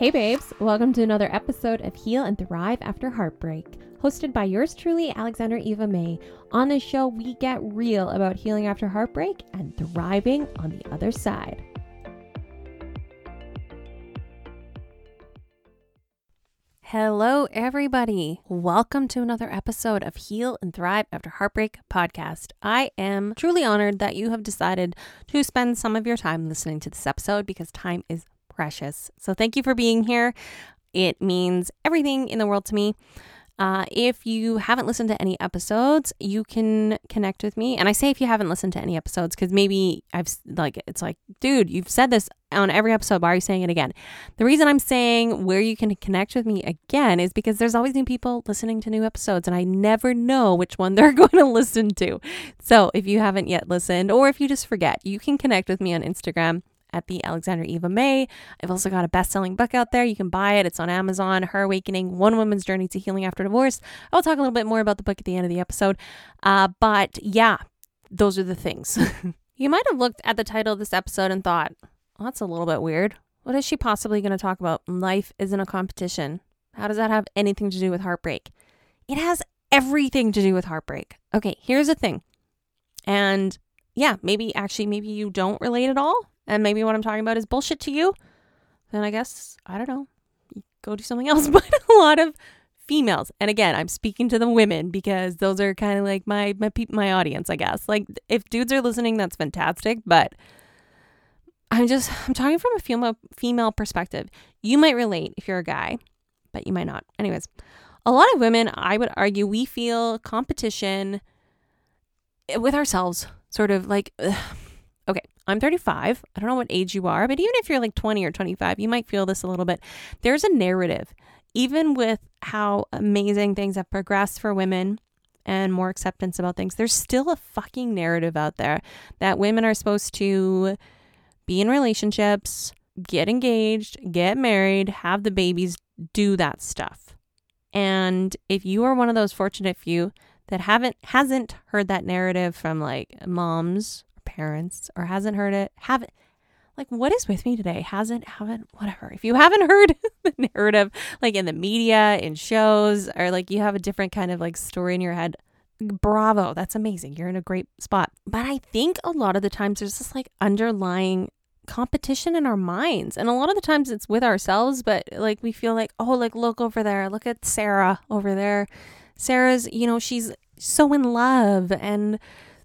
Hey babes, welcome to another episode of Heal and Thrive After Heartbreak, hosted by yours truly, Alexandra Eva May. On this show, we get real about healing after heartbreak and thriving on the other side. Hello everybody, welcome to another episode of Heal and Thrive After Heartbreak podcast. I am truly honored that you have decided to spend some of your time listening to this episode because time is precious. So thank you for being here. It means everything in the world to me. If you haven't listened to any episodes, you can connect with me. And I say if you haven't listened to any episodes, because maybe dude, you've said this on every episode, why are you saying it again? The reason I'm saying where you can connect with me again is because there's always new people listening to new episodes and I never know which one they're going to listen to. So if you haven't yet listened, or if you just forget, you can connect with me on Instagram at the Alexandra Eva May. I've also got a best-selling book out there. You can buy it. It's on Amazon, Her Awakening, One Woman's Journey to Healing After Divorce. I'll talk a little bit more about the book at the end of the episode. But yeah, those are the things. You might have looked at the title of this episode and thought, well, that's a little bit weird. What is she possibly going to talk about? Life isn't a competition. How does that have anything to do with heartbreak? It has everything to do with heartbreak. Okay, here's the thing. And yeah, maybe you don't relate at all. And maybe what I'm talking about is bullshit to you, then I guess, I don't know, go do something else. But a lot of females, and again, I'm speaking to the women because those are kind of like my audience, I guess. Like, if dudes are listening, that's fantastic, but I'm talking from a female perspective. You might relate if you're a guy, but you might not. Anyways, a lot of women, I would argue, we feel competition with ourselves, sort of like... Ugh. Okay, I'm 35. I don't know what age you are, but even if you're like 20 or 25, you might feel this a little bit. There's a narrative, even with how amazing things have progressed for women and more acceptance about things. There's still a fucking narrative out there that women are supposed to be in relationships, get engaged, get married, have the babies, do that stuff. And if you are one of those fortunate few that hasn't heard that narrative from like moms, parents, or if you haven't heard the narrative like in the media, in shows, or like you have a different kind of like story in your head, bravo, that's amazing, you're in a great spot. But I think a lot of the times there's this like underlying competition in our minds, and a lot of the times it's with ourselves, but like we feel like, oh, like look over there, look at Sarah over there, Sarah's, you know, she's so in love, and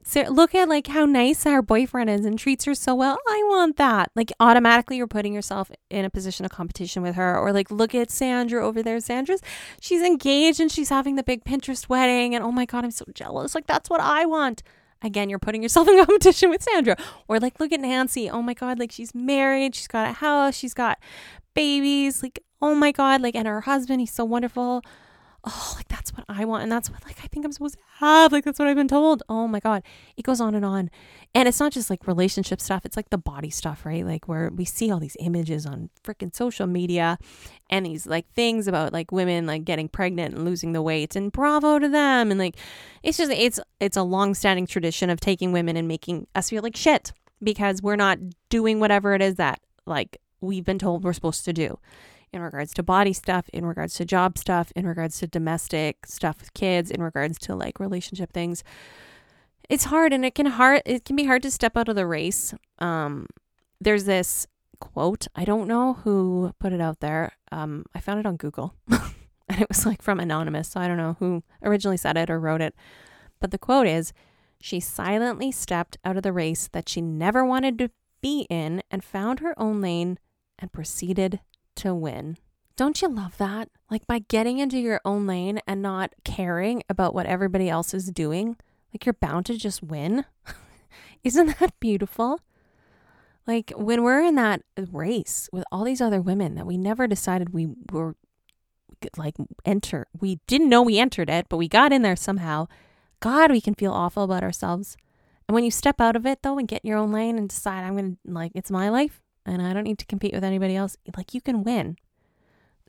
so look at like how nice our boyfriend is and treats her so well. I want that. Like automatically you're putting yourself in a position of competition with her. Or like, look at Sandra over there. She's engaged and she's having the big Pinterest wedding. And oh my God, I'm so jealous. Like that's what I want. Again, you're putting yourself in competition with Sandra. Or like, look at Nancy. Oh my God, like she's married. She's got a house. She's got babies. Like, oh my God. Like, and her husband, he's so wonderful. Oh, like that's what I want. And that's what like I think I'm supposed to have. Like that's what I've been told. Oh my God. It goes on. And it's not just like relationship stuff. It's like the body stuff, right? Like where we see all these images on freaking social media and these like things about like women like getting pregnant and losing the weight and bravo to them. And like, it's just, it's a long-standing tradition of taking women and making us feel like shit because we're not doing whatever it is that like we've been told we're supposed to do. In regards to body stuff, in regards to job stuff, in regards to domestic stuff with kids, in regards to like relationship things. It's hard, and it can be hard to step out of the race. There's this quote, I don't know who put it out there. I found it on Google and it was like from anonymous. So I don't know who originally said it or wrote it. But the quote is, she silently stepped out of the race that she never wanted to be in and found her own lane and proceeded to win. Don't you love that? Like by getting into your own lane and not caring about what everybody else is doing, like you're bound to just win. Isn't that beautiful? Like when we're in that race with all these other women that we never decided we were like enter. We didn't know we entered it, but we got in there somehow. God, we can feel awful about ourselves. And when you step out of it though and get in your own lane and decide I'm going to like, it's my life, and I don't need to compete with anybody else, like you can win.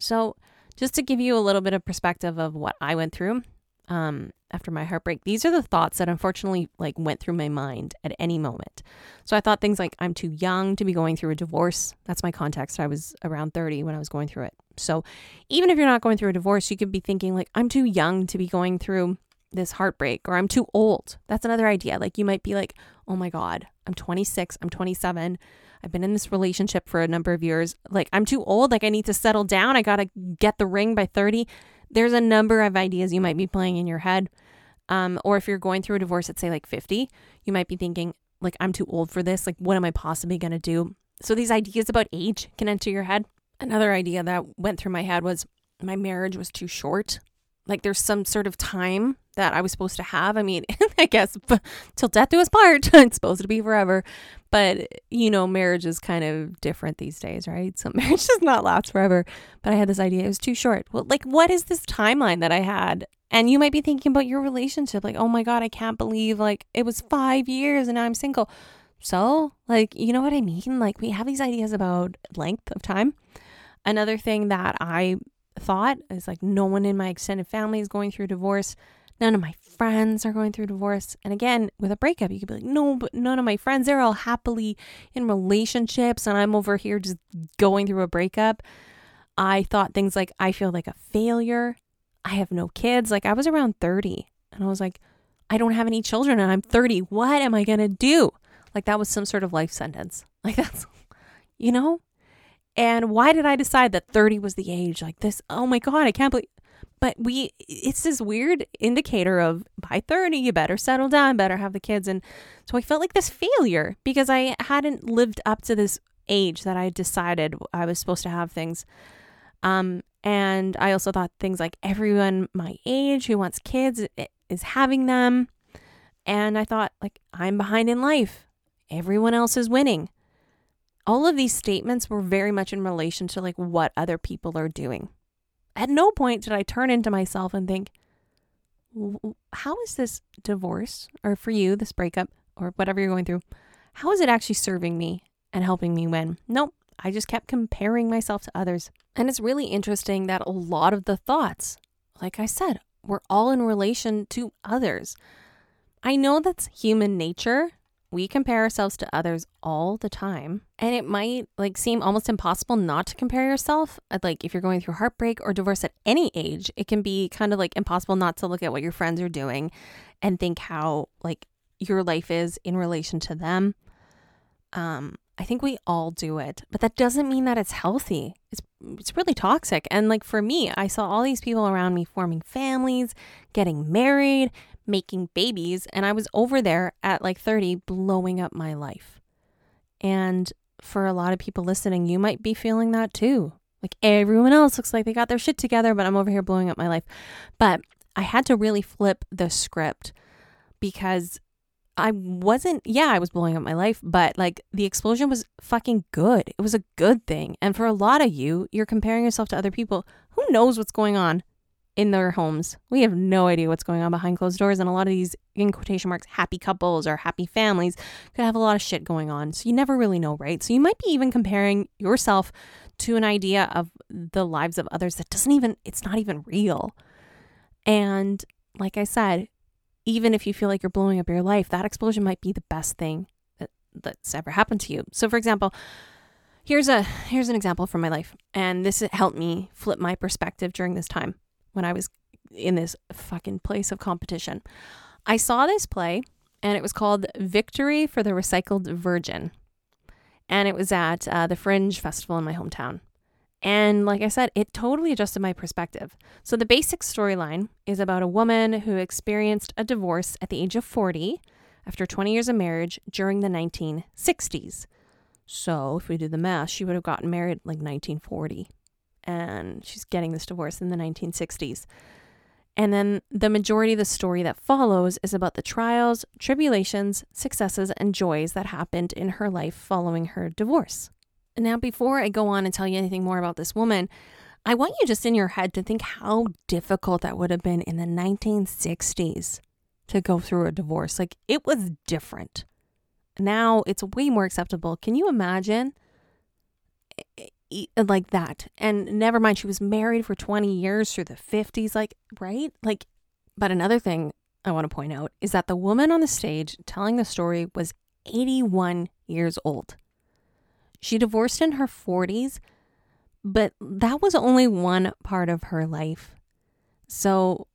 So just to give you a little bit of perspective of what I went through, after my heartbreak, these are the thoughts that unfortunately like went through my mind at any moment. So I thought things like, I'm too young to be going through a divorce. That's my context. I was around 30 when I was going through it. So even if you're not going through a divorce, you could be thinking like, I'm too young to be going through this heartbreak, or I'm too old. That's another idea. Like you might be like, oh my God, I'm 26, I'm 27. I've been in this relationship for a number of years. Like I'm too old. Like I need to settle down. I got to get the ring by 30. There's a number of ideas you might be playing in your head. Or if you're going through a divorce at say like 50, you might be thinking like, I'm too old for this. Like what am I possibly going to do? So these ideas about age can enter your head. Another idea that went through my head was my marriage was too short. Like there's some sort of time that I was supposed to have. I mean, I guess till death do us part, it's supposed to be forever. But, you know, marriage is kind of different these days, right? So marriage does not last forever. But I had this idea, it was too short. Well, like, what is this timeline that I had? And you might be thinking about your relationship. Like, oh my God, I can't believe like it was 5 years and now I'm single. So like, you know what I mean? Like we have these ideas about length of time. Another thing that I thought is like, no one in my extended family is going through divorce. None of my friends are going through divorce. And again, with a breakup, you could be like, no, but none of my friends, they're all happily in relationships and I'm over here just going through a breakup. I thought things like, I feel like a failure. I have no kids. Like I was around 30 and I was like, I don't have any children and I'm 30. What am I going to do? Like that was some sort of life sentence. Like that's, you know? And why did I decide that 30 was the age like this? Oh my God, I can't believe. But it's this weird indicator of by 30, you better settle down, better have the kids. And so I felt like this failure because I hadn't lived up to this age that I decided I was supposed to have things. And I also thought things like everyone my age who wants kids is having them. And I thought like, I'm behind in life. Everyone else is winning. All of these statements were very much in relation to like what other people are doing. At no point did I turn into myself and think, how is this divorce, or for you, this breakup, or whatever you're going through, how is it actually serving me and helping me win? Nope. I just kept comparing myself to others. And it's really interesting that a lot of the thoughts, like I said, were all in relation to others. I know that's human nature. We compare ourselves to others all the time, and it might like seem almost impossible not to compare yourself. Like if you're going through heartbreak or divorce at any age, it can be kind of like impossible not to look at what your friends are doing and think how like your life is in relation to them. I think we all do it, but that doesn't mean that it's healthy. It's really toxic. And like for me, I saw all these people around me forming families, getting married, making babies, and I was over there at like 30 blowing up my life. And for a lot of people listening, you might be feeling that too. Like everyone else looks like they got their shit together, but I'm over here blowing up my life. But I had to really flip the script because I was blowing up my life, but like the explosion was fucking good. It was a good thing. And for a lot of you, you're comparing yourself to other people. Who knows what's going on in their homes? We have no idea what's going on behind closed doors. And a lot of these, in quotation marks, happy couples or happy families could have a lot of shit going on. So you never really know, right? So you might be even comparing yourself to an idea of the lives of others that it's not even real. And like I said, even if you feel like you're blowing up your life, that explosion might be the best thing that's ever happened to you. So for example, here's an example from my life. And this helped me flip my perspective during this time. When I was in this fucking place of competition, I saw this play and it was called Victory for the Recycled Virgin. And it was at the Fringe Festival in my hometown. And like I said, it totally adjusted my perspective. So the basic storyline is about a woman who experienced a divorce at the age of 40 after 20 years of marriage during the 1960s. So if we do the math, she would have gotten married like 1940. And she's getting this divorce in the 1960s. And then the majority of the story that follows is about the trials, tribulations, successes, and joys that happened in her life following her divorce. And now, before I go on and tell you anything more about this woman, I want you just in your head to think how difficult that would have been in the 1960s to go through a divorce. Like, it was different. Now it's way more acceptable. Can you imagine? Like that. And never mind, she was married for 20 years through the 50s, like, right? Like, But another thing I want to point out is that the woman on the stage telling the story was 81 years old. She divorced in her 40s, but that was only one part of her life. So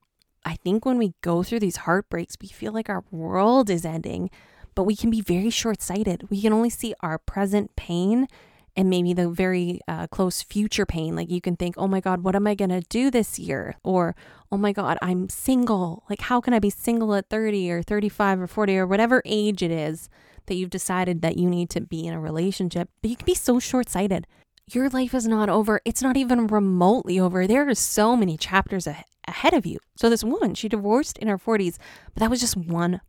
I think when we go through these heartbreaks, we feel like our world is ending, but we can be very short-sighted. We can only see our present pain and maybe the very close future pain. Like you can think, oh my God, what am I going to do this year? Or, oh my God, I'm single. Like how can I be single at 30 or 35 or 40 or whatever age it is that you've decided that you need to be in a relationship? But you can be so short-sighted. Your life is not over. It's not even remotely over. There are so many chapters ahead of you. So this woman, she divorced in her 40s, but that was just one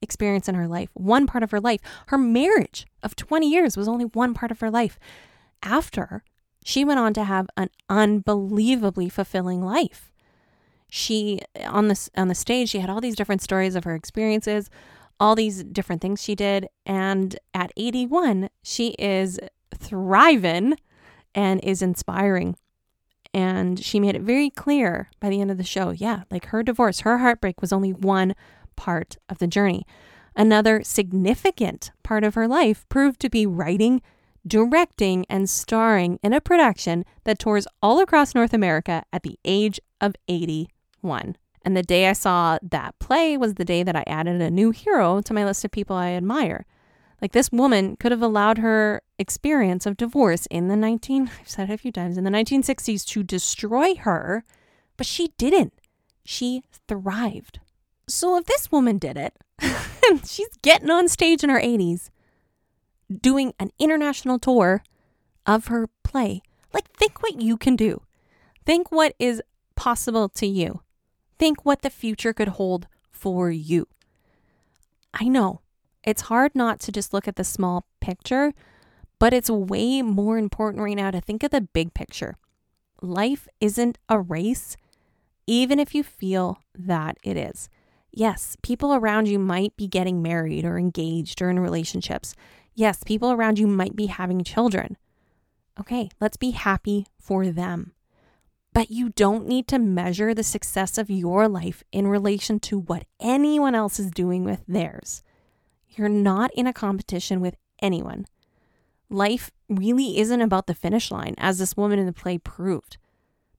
experience in her life, one part of her life. Her marriage of 20 years was only one part of her life. After, she went on to have an unbelievably fulfilling life. She, on the stage, she had all these different stories of her experiences, all these different things she did. And at 81, she is thriving and is inspiring. And she made it very clear by the end of the show, like her divorce, her heartbreak was only one part of the journey. Another significant part of her life proved to be writing, directing, and starring in a production that tours all across North America at the age of 81. And the day I saw that play was the day that I added a new hero to my list of people I admire. Like this woman could have allowed her experience of divorce in the 1960s to destroy her, but she didn't. She thrived. So if this woman did it, she's getting on stage in her 80s, doing an international tour of her play. Like think what you can do. Think what is possible to you. Think what the future could hold for you. I know. It's hard not to just look at the small picture, but it's way more important right now to think of the big picture. Life isn't a race, even if you feel that it is. Yes, people around you might be getting married or engaged or in relationships. Yes, people around you might be having children. Okay, let's be happy for them. But you don't need to measure the success of your life in relation to what anyone else is doing with theirs. You're not in a competition with anyone. Life really isn't about the finish line, as this woman in the play proved.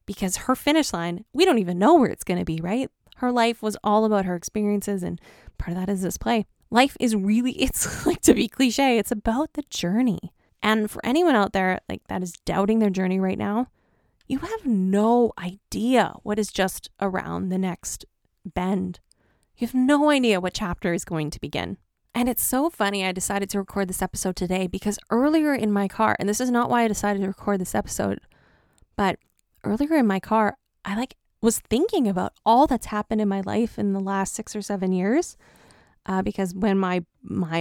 Because her finish line, we don't even know where it's going to be, right? Her life was all about her experiences, and part of that is this play. Life is really, it's like, to be cliche, it's about the journey. And for anyone out there like that is doubting their journey right now, you have no idea what is just around the next bend. You have no idea what chapter is going to begin. And it's so funny, I decided to record this episode today because earlier in my car, and this is not why I decided to record this episode, but earlier in my car, I was thinking about all that's happened in my life in the last 6 or 7 years. Because when my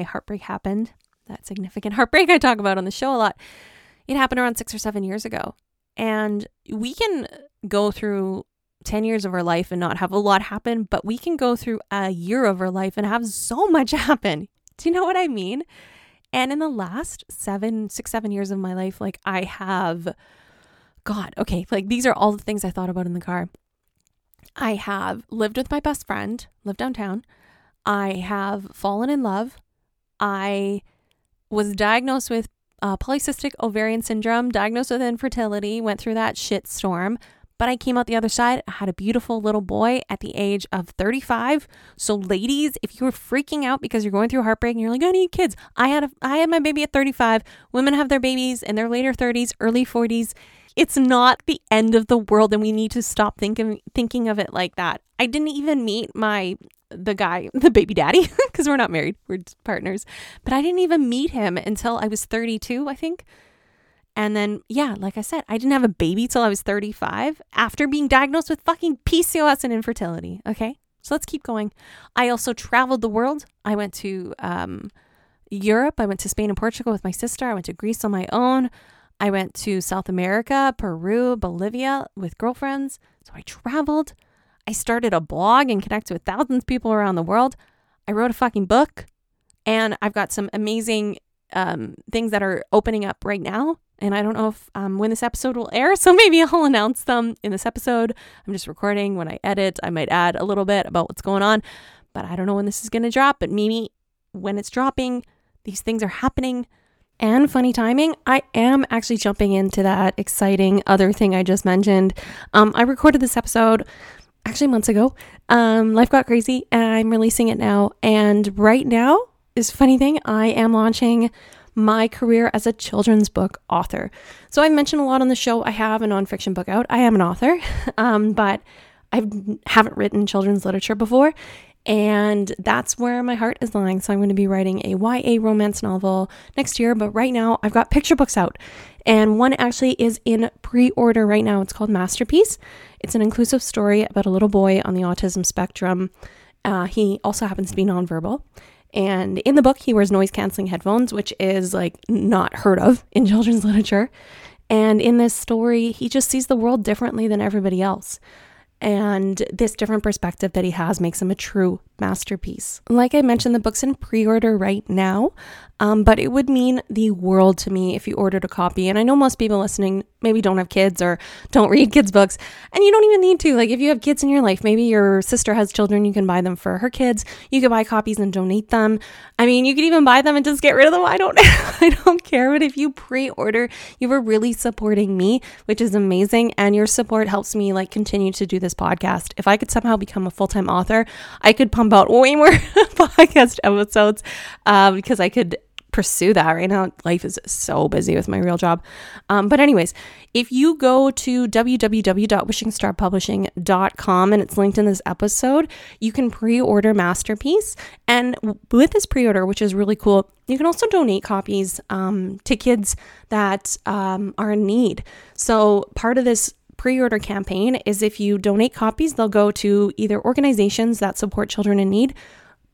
heartbreak happened, that significant heartbreak I talk about on the show a lot, it happened around 6 or 7 years ago. And we can go through 10 years of her life and not have a lot happen, but we can go through a year of her life and have so much happen. Do you know what I mean? And in the last 7 years of my life, I have, these are all the things I thought about in the car. I have lived with my best friend, lived downtown. I have fallen in love. I was diagnosed with polycystic ovarian syndrome, diagnosed with infertility, went through that shit storm. But I came out the other side. I had a beautiful little boy at the age of 35. So ladies, if you're freaking out because you're going through heartbreak and you're like, I need kids. I had my baby at 35. Women have their babies in their later 30s, early 40s. It's not the end of the world, and we need to stop thinking of it like that. I didn't even meet the guy, the baby daddy, because we're not married. We're just partners. But I didn't even meet him until I was 32, I think. And then, like I said, I didn't have a baby till I was 35 after being diagnosed with fucking PCOS and infertility. Okay, so let's keep going. I also traveled the world. I went to Europe. I went to Spain and Portugal with my sister. I went to Greece on my own. I went to South America, Peru, Bolivia with girlfriends. So I traveled. I started a blog and connected with thousands of people around the world. I wrote a fucking book. And I've got some amazing things that are opening up right now. And I don't know if when this episode will air, so maybe I'll announce them in this episode. I'm just recording. When I edit, I might add a little bit about what's going on, but I don't know when this is going to drop. But maybe when it's dropping, these things are happening. And funny timing, I am actually jumping into that exciting other thing I just mentioned. I recorded this episode actually months ago. Life got crazy and I'm releasing it now. And right now, this funny thing, I am launching my career as a children's book author. So I mentioned a lot on the show. I have a nonfiction book out. I am an author, but I haven't written children's literature before. And that's where my heart is lying. So I'm going to be writing a YA romance novel next year. But right now I've got picture books out. And one actually is in pre-order right now. It's called Masterpiece. It's an inclusive story about a little boy on the autism spectrum. He also happens to be nonverbal. And in the book, he wears noise-canceling headphones, which is like not heard of in children's literature. And in this story, he just sees the world differently than everybody else. And this different perspective that he has makes him a true masterpiece. Like I mentioned, the book's in pre-order right now, but it would mean the world to me if you ordered a copy. And I know most people listening maybe don't have kids or don't read kids' books, and you don't even need to. Like if you have kids in your life, maybe your sister has children, you can buy them for her kids. You could buy copies and donate them. I mean, you could even buy them and just get rid of them. I don't care. But if you pre-order, you were really supporting me, which is amazing. And your support helps me like continue to do this podcast. If I could somehow become a full-time author, I could pump out way more podcast episodes because I could pursue that. Right now, life is so busy with my real job. But anyways, if you go to www.wishingstarpublishing.com and it's linked in this episode, you can pre-order Masterpiece. And with this pre-order, which is really cool, you can also donate copies to kids that are in need. So part of this pre-order campaign is if you donate copies, they'll go to either organizations that support children in need,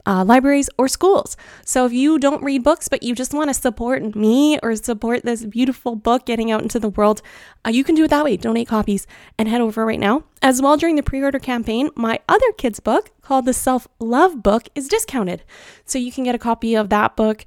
libraries, or schools. So if you don't read books, but you just want to support me or support this beautiful book getting out into the world, you can do it that way. Donate copies and head over right now. As well, during the pre-order campaign, my other kids' book called The Self-Love Book is discounted. So you can get a copy of that book.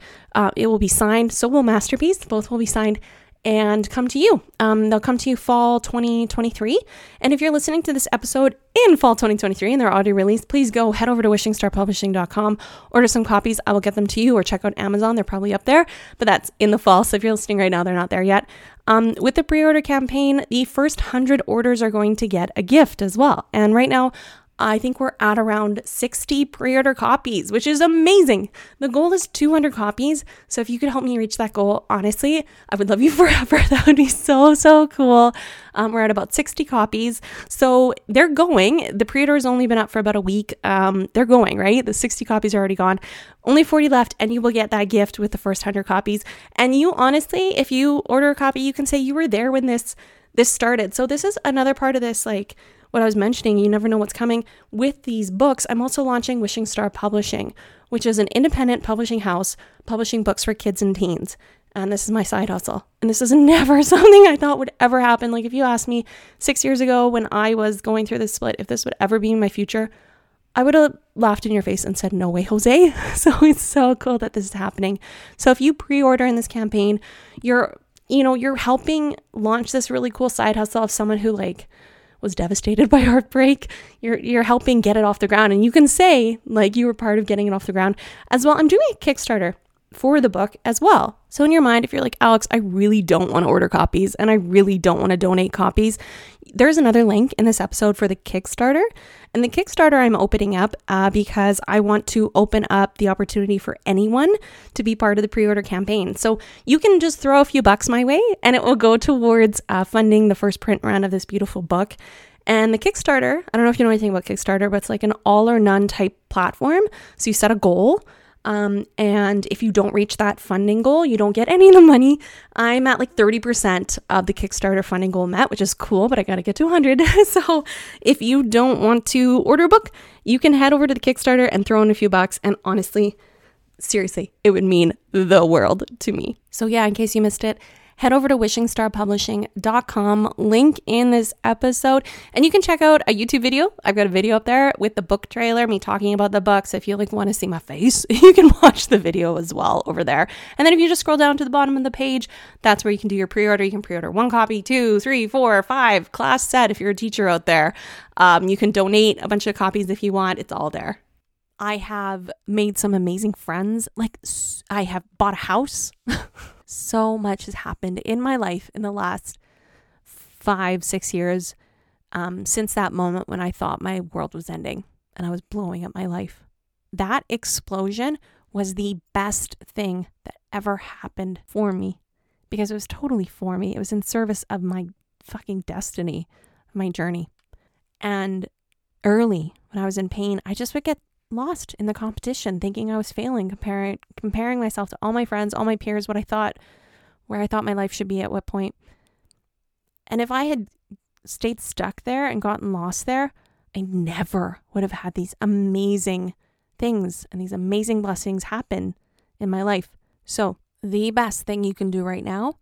It will be signed. So will Masterpiece. Both will be signed and come to you. They'll come to you fall 2023. And if you're listening to this episode in fall 2023 and they're audio released, please go head over to wishingstarpublishing.com, order some copies. I will get them to you, or check out Amazon. They're probably up there, but that's in the fall. So if you're listening right now, they're not there yet. With the pre-order campaign, the first 100 orders are going to get a gift as well. And right now, I think we're at around 60 pre-order copies, which is amazing. The goal is 200 copies. So if you could help me reach that goal, honestly, I would love you forever. That would be so, so cool. We're at about 60 copies. So they're going. The pre-order has only been up for about a week. They're going, right? The 60 copies are already gone. Only 40 left, and you will get that gift with the first 100 copies. And you honestly, if you order a copy, you can say you were there when this started. So this is another part of this, like what I was mentioning, you never know what's coming. With these books, I'm also launching Wishing Star Publishing, which is an independent publishing house publishing books for kids and teens. And this is my side hustle. And this is never something I thought would ever happen. Like if you asked me 6 years ago when I was going through this split, if this would ever be in my future, I would have laughed in your face and said, no way, Jose. So it's so cool that this is happening. So if you pre-order in this campaign, you're helping launch this really cool side hustle of someone who like was devastated by heartbreak. You're helping get it off the ground, and you can say like you were part of getting it off the ground as well. I'm doing a Kickstarter for the book as well. So in your mind, if you're like, Alex, I really don't want to order copies and I really don't want to donate copies, there's another link in this episode for the Kickstarter. And the Kickstarter I'm opening up because I want to open up the opportunity for anyone to be part of the pre-order campaign. So you can just throw a few bucks my way and it will go towards funding the first print run of this beautiful book. And the Kickstarter, I don't know if you know anything about Kickstarter, but it's like an all or none type platform. So you set a goal. And if you don't reach that funding goal, you don't get any of the money. I'm at like 30% of the Kickstarter funding goal met, which is cool, but I got to get to 100. So if you don't want to order a book, you can head over to the Kickstarter and throw in a few bucks. And honestly, seriously, it would mean the world to me. So yeah, in case you missed it, head over to wishingstarpublishing.com, link in this episode, and you can check out a YouTube video. I've got a video up there with the book trailer, me talking about the book. So if you want to see my face, you can watch the video as well over there. And then if you just scroll down to the bottom of the page, that's where you can do your pre-order. You can pre-order one copy, 2, 3, 4, 5 class set if you're a teacher out there. You can donate a bunch of copies if you want. It's all there. I have made some amazing friends. Like, I have bought a house. So much has happened in my life in the last 5-6 years since that moment when I thought my world was ending and I was blowing up my life. That explosion was the best thing that ever happened for me because it was totally for me. It was in service of my fucking destiny, my journey. And early when I was in pain, I just would get lost in the competition, thinking I was failing, comparing myself to all my friends, all my peers, what I thought, where I thought my life should be at what point. And if I had stayed stuck there and gotten lost there, I never would have had these amazing things and these amazing blessings happen in my life. So the best thing you can do right now,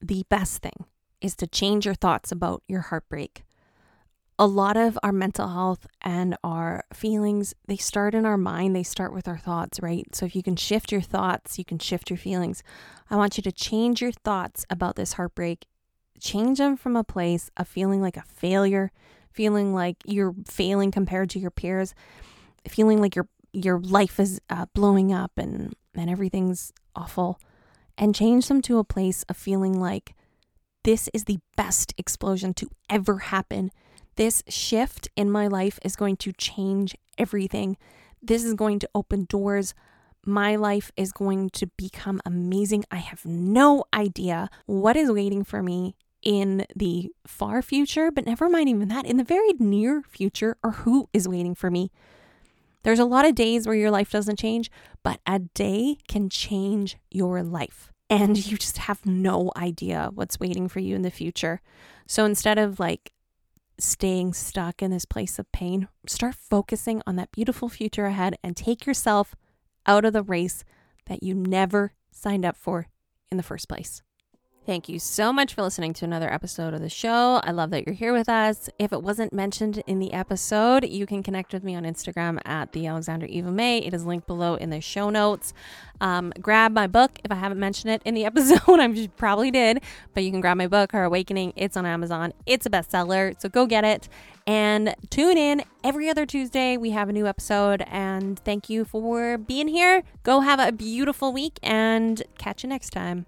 the best thing, is to change your thoughts about your heartbreak. A lot of our mental health and our feelings, they start in our mind. They start with our thoughts, right? So if you can shift your thoughts, you can shift your feelings. I want you to change your thoughts about this heartbreak. Change them from a place of feeling like a failure, feeling like you're failing compared to your peers, feeling like your life is blowing up and everything's awful, and change them to a place of feeling like this is the best explosion to ever happen. This shift in my life is going to change everything. This is going to open doors. My life is going to become amazing. I have no idea what is waiting for me in the far future, but never mind even that, in the very near future, or who is waiting for me. There's a lot of days where your life doesn't change, but a day can change your life. And you just have no idea what's waiting for you in the future. So instead of like staying stuck in this place of pain, start focusing on that beautiful future ahead and take yourself out of the race that you never signed up for in the first place. Thank you so much for listening to another episode of the show. I love that you're here with us. If it wasn't mentioned in the episode, you can connect with me on Instagram at the Alexandra Eva May. It is linked below in the show notes. Grab my book. If I haven't mentioned it in the episode, I probably did, but you can grab my book, Her Awakening. It's on Amazon. It's a bestseller, so go get it. And tune in every other Tuesday. We have a new episode, and thank you for being here. Go have a beautiful week and catch you next time.